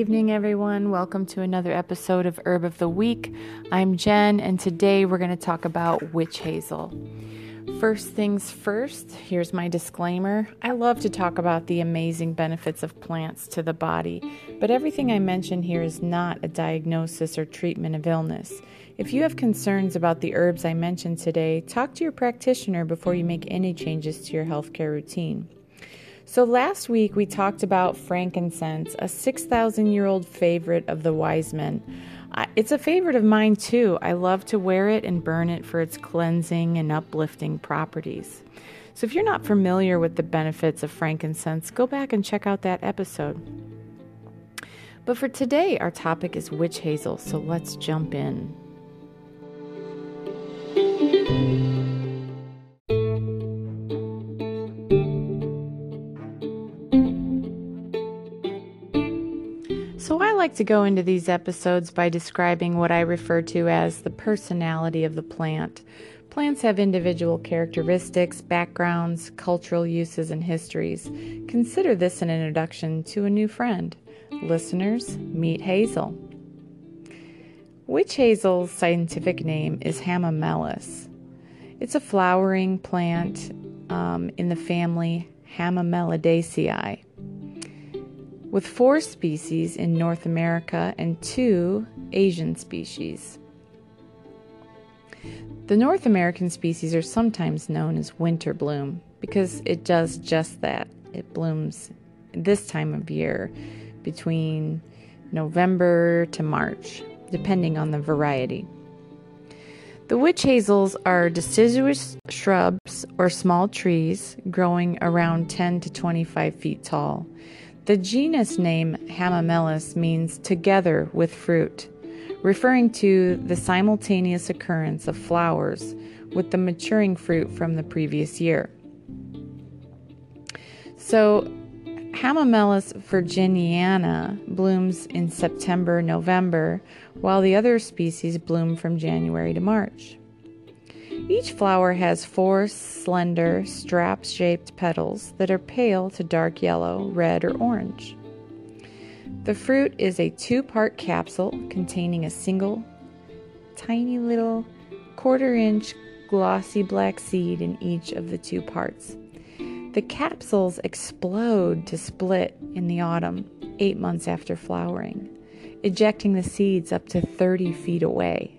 evening, everyone. Welcome to another episode of Herb of the Week. I'm Jen, and today we're going to talk about witch hazel. First things first, here's my disclaimer. I love to talk about the amazing benefits of plants to the body, but everything I mention here is not a diagnosis or treatment of illness. If you have concerns about the herbs I mentioned today, talk to your practitioner before you make any changes to your healthcare routine. So last week we talked about frankincense, a 6,000-year-old favorite of the wise men. It's a favorite of mine too. I love to wear it and burn it for its cleansing and uplifting properties. So if you're not familiar with the benefits of frankincense, go back and check out that episode. But for today, our topic is witch hazel, so let's jump in. So I like to go into these episodes by describing what I refer to as the personality of the plant. Plants have individual characteristics, backgrounds, cultural uses, and histories. Consider this an introduction to a new friend. Listeners, meet hazel. Witch hazel's scientific name is Hamamelis. It's a flowering plant in the family Hamamelidaceae, with 4 species in North America and 2 Asian species. The North American species are sometimes known as winter bloom because it does just that. It blooms this time of year between November to March, depending on the variety. The witch hazels are deciduous shrubs or small trees growing around 10 to 25 feet tall. The genus name Hamamelis means together with fruit, referring to the simultaneous occurrence of flowers with the maturing fruit from the previous year. So Hamamelis virginiana blooms in September-November, while the other species bloom from January to March. Each flower has 4 slender, strap-shaped petals that are pale to dark yellow, red, or orange. The fruit is a 2-part capsule containing a single, tiny little, quarter-inch, glossy black seed in each of the 2 parts. The capsules explode to split in the autumn, 8 months after flowering, ejecting the seeds up to 30 feet away.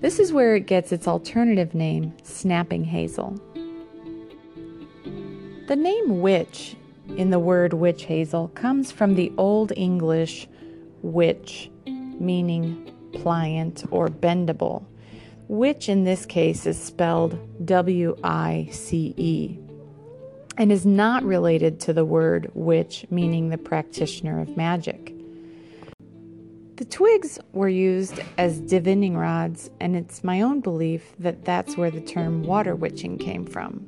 This is where it gets its alternative name, snapping hazel. The name witch in the word witch hazel comes from the Old English witch, meaning pliant or bendable. Witch in this case is spelled W-I-C-E and is not related to the word witch, meaning the practitioner of magic. The twigs were used as divining rods, and it's my own belief that that's where the term water witching came from.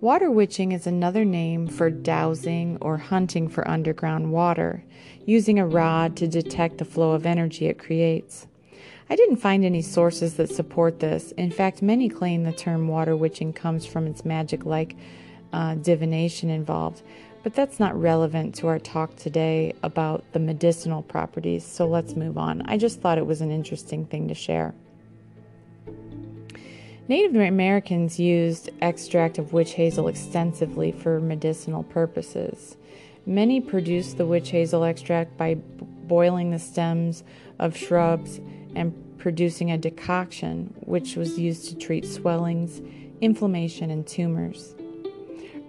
Water witching is another name for dowsing or hunting for underground water, using a rod to detect the flow of energy it creates. I didn't find any sources that support this. In fact, many claim the term water witching comes from its magic-like divination involved. But that's not relevant to our talk today about the medicinal properties, so let's move on. I just thought it was an interesting thing to share. Native Americans used extract of witch hazel extensively for medicinal purposes. Many produced the witch hazel extract by boiling the stems of shrubs and producing a decoction, which was used to treat swellings, inflammation, and tumors.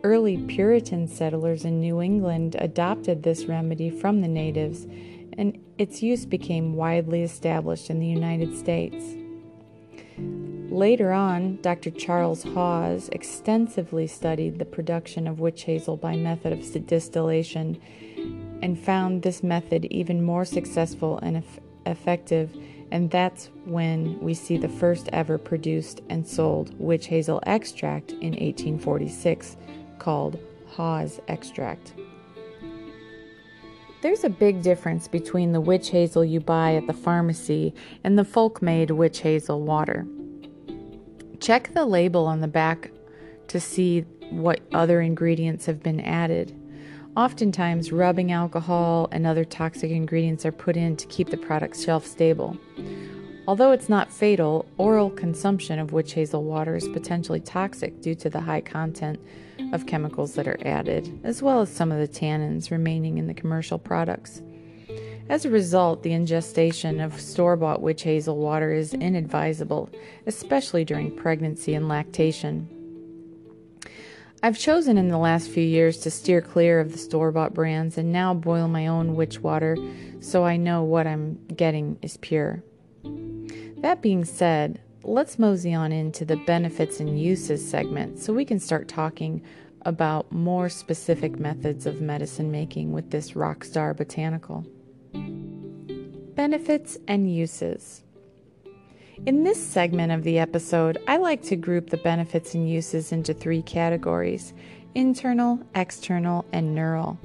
Early Puritan settlers in New England adopted this remedy from the natives, and its use became widely established in the United States. Later on, Dr. Charles Hawes extensively studied the production of witch hazel by method of distillation and found this method even more successful and effective, and that's when we see the first ever produced and sold witch hazel extract in 1846. Called Hawes extract. There's a big difference between the witch hazel you buy at the pharmacy and the folk-made witch hazel water. Check the label on the back to see what other ingredients have been added. Oftentimes, rubbing alcohol and other toxic ingredients are put in to keep the product shelf stable. Although it's not fatal, oral consumption of witch hazel water is potentially toxic due to the high content of chemicals that are added, as well as some of the tannins remaining in the commercial products. As a result, the ingestion of store-bought witch hazel water is inadvisable, especially during pregnancy and lactation. I've chosen in the last few years to steer clear of the store-bought brands and now boil my own witch water so I know what I'm getting is pure. That being said, let's mosey on into the benefits and uses segment so we can start talking about more specific methods of medicine making with this rockstar botanical. Benefits and uses. In this segment of the episode, I like to group the benefits and uses into three categories: internal, external, and neural.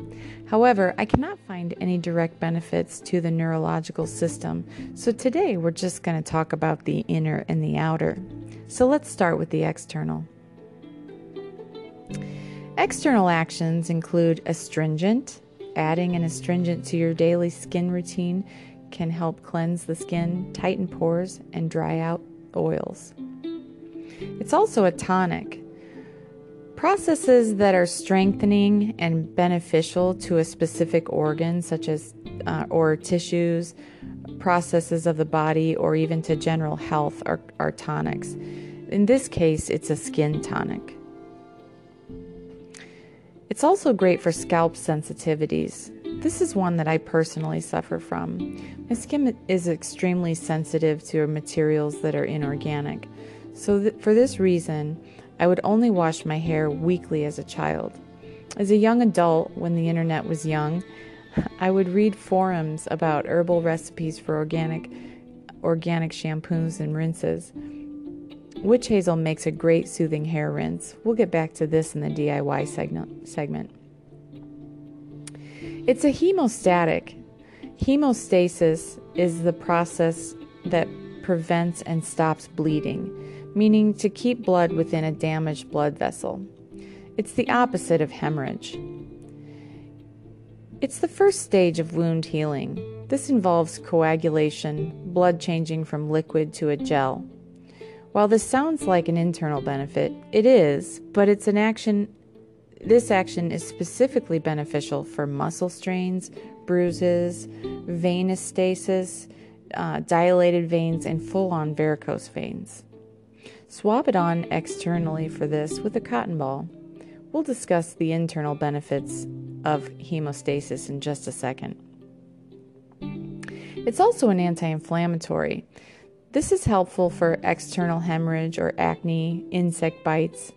However, I cannot find any direct benefits to the neurological system, so today we're just going to talk about the inner and the outer. So let's start with the external. External actions include astringent. Adding an astringent to your daily skin routine can help cleanse the skin, tighten pores, and dry out oils. It's also a tonic. Processes that are strengthening and beneficial to a specific organ, such as or tissues, processes of the body, or even to general health are tonics. In this case, it's a skin tonic. It's also great for scalp sensitivities. This is one that I personally suffer from. My skin is extremely sensitive to materials that are inorganic. So for this reason, I would only wash my hair weekly as a child. As a young adult, when the internet was young, I would read forums about herbal recipes for organic shampoos and rinses. Witch hazel makes a great soothing hair rinse. We'll get back to this in the DIY segment. It's a hemostatic. Hemostasis is the process that prevents and stops bleeding, meaning to keep blood within a damaged blood vessel. It's the opposite of hemorrhage. It's the first stage of wound healing. This involves coagulation, blood changing from liquid to a gel. While this sounds like an internal benefit, it is, but it's an action. This action is specifically beneficial for muscle strains, bruises, venous stasis, dilated veins, and full-on varicose veins. Swab it on externally for this with a cotton ball. We'll discuss the internal benefits of hemostasis in just a second. It's also an anti-inflammatory. This is helpful for external hemorrhage or acne, insect bites,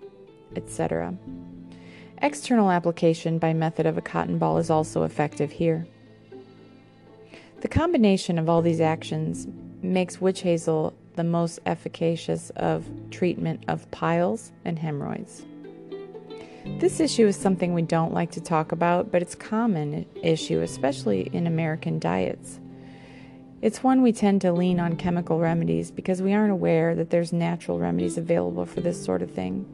etc. External application by method of a cotton ball is also effective here. The combination of all these actions makes witch hazel the most efficacious of treatment of piles and hemorrhoids. This issue is something we don't like to talk about, but it's a common issue, especially in American diets. It's one we tend to lean on chemical remedies because we aren't aware that there's natural remedies available for this sort of thing.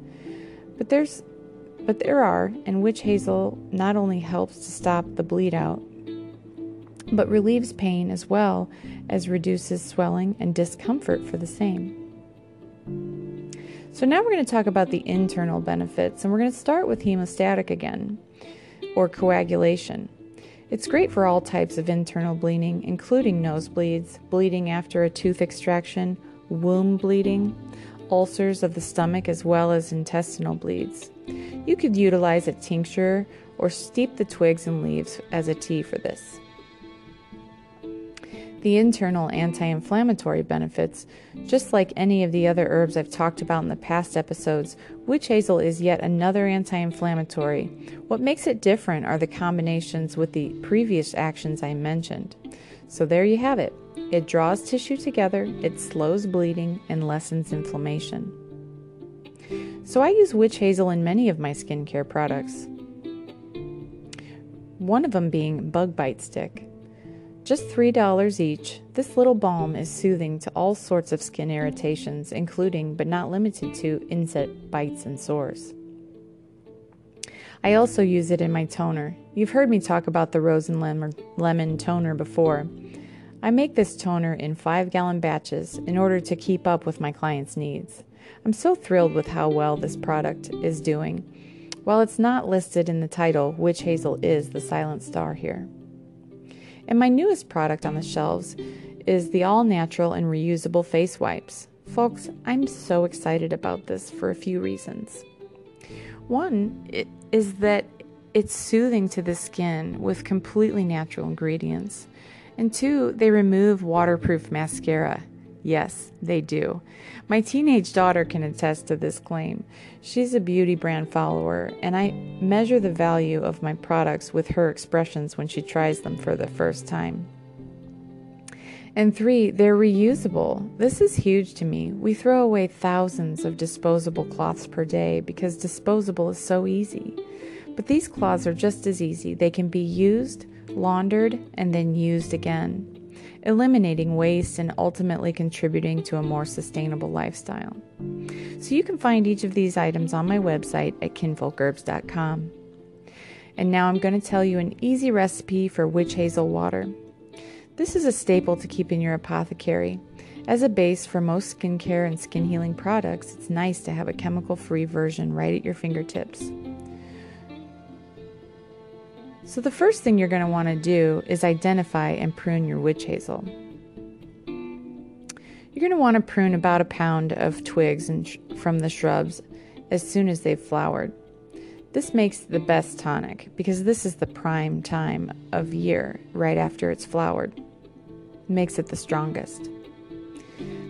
But there are, and witch hazel not only helps to stop the bleed out, but relieves pain as well as reduces swelling and discomfort for the same. So now we're going to talk about the internal benefits, and we're going to start with hemostatic again, or coagulation. It's great for all types of internal bleeding, including nosebleeds, bleeding after a tooth extraction, womb bleeding, ulcers of the stomach, as well as intestinal bleeds. You could utilize a tincture or steep the twigs and leaves as a tea for this. The internal anti-inflammatory benefits, just like any of the other herbs I've talked about in the past episodes, witch hazel is yet another anti-inflammatory. What makes it different are the combinations with the previous actions I mentioned. So there you have it. It draws tissue together, it slows bleeding, and lessens inflammation. So I use witch hazel in many of my skincare products. One of them being Bug Bite Stick. Just $3 each, this little balm is soothing to all sorts of skin irritations, including but not limited to insect bites and sores. I also use it in my toner. You've heard me talk about the rose and lemon toner before. I make this toner in 5-gallon batches in order to keep up with my clients' needs. I'm so thrilled with how well this product is doing. While it's not listed in the title, witch hazel is the silent star here. And my newest product on the shelves is the all-natural and reusable face wipes. Folks, I'm so excited about this for a few reasons. One is that it's soothing to the skin with completely natural ingredients. And 2, they remove waterproof mascara. Yes, they do. My teenage daughter can attest to this claim. She's a beauty brand follower, and I measure the value of my products with her expressions when she tries them for the first time. And 3, they're reusable. This is huge to me. We throw away thousands of disposable cloths per day because disposable is so easy. But these cloths are just as easy. They can be used, laundered, and then used again, eliminating waste and ultimately contributing to a more sustainable lifestyle. So you can find each of these items on my website at kinfolkherbs.com. And now I'm going to tell you an easy recipe for witch hazel water. This is a staple to keep in your apothecary. As a base for most skincare and skin healing products, it's nice to have a chemical-free version right at your fingertips. So the first thing you're going to want to do is identify and prune your witch hazel. You're going to want to prune about a pound of twigs from the shrubs as soon as they've flowered. This makes the best tonic because this is the prime time of year right after it's flowered. It makes it the strongest.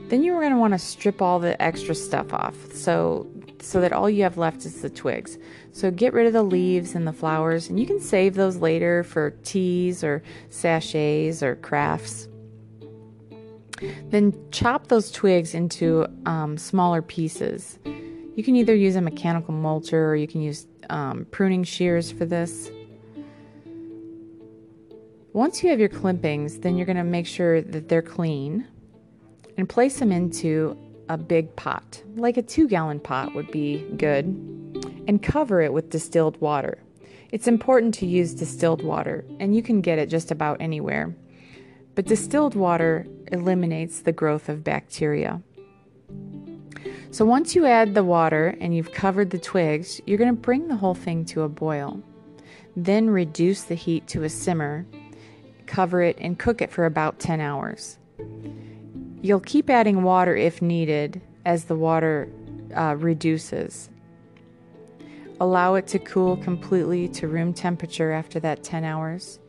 Then you're going to want to strip all the extra stuff off so that all you have left is the twigs. So get rid of the leaves and the flowers, and you can save those later for teas or sachets or crafts. Then chop those twigs into smaller pieces. You can either use a mechanical mulcher or you can use pruning shears for this. Once you have your clippings, then you're going to make sure that they're clean and place them into a big pot, like a 2-gallon pot would be good, and cover it with distilled water. It's important to use distilled water, and you can get it just about anywhere, but distilled water eliminates the growth of bacteria. So once you add the water and you've covered the twigs, you're going to bring the whole thing to a boil, then reduce the heat to a simmer, cover it, and cook it for about 10 hours. You'll keep adding water if needed as the water reduces. Allow it to cool completely to room temperature after that 10 hours,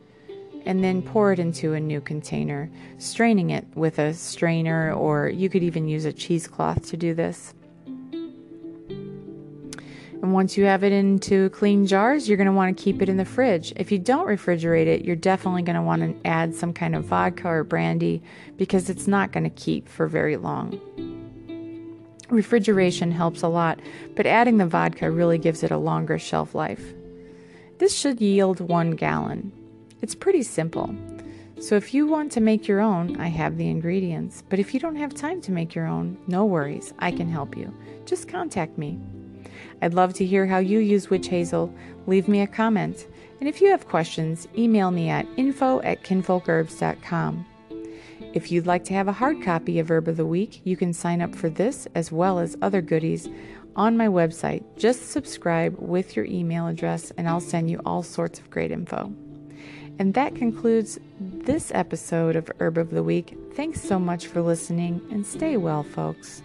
and then pour it into a new container, straining it with a strainer, or you could even use a cheesecloth to do this. And once you have it into clean jars, you're going to want to keep it in the fridge. If you don't refrigerate it, you're definitely going to want to add some kind of vodka or brandy because it's not going to keep for very long. Refrigeration helps a lot, but adding the vodka really gives it a longer shelf life. This should yield 1 gallon. It's pretty simple. So if you want to make your own, I have the ingredients. But if you don't have time to make your own, no worries, I can help you. Just contact me. I'd love to hear how you use witch hazel. Leave me a comment. And if you have questions, email me at info@kinfolkherbs.com. If you'd like to have a hard copy of Herb of the Week, you can sign up for this as well as other goodies on my website. Just subscribe with your email address and I'll send you all sorts of great info. And that concludes this episode of Herb of the Week. Thanks so much for listening and stay well, folks.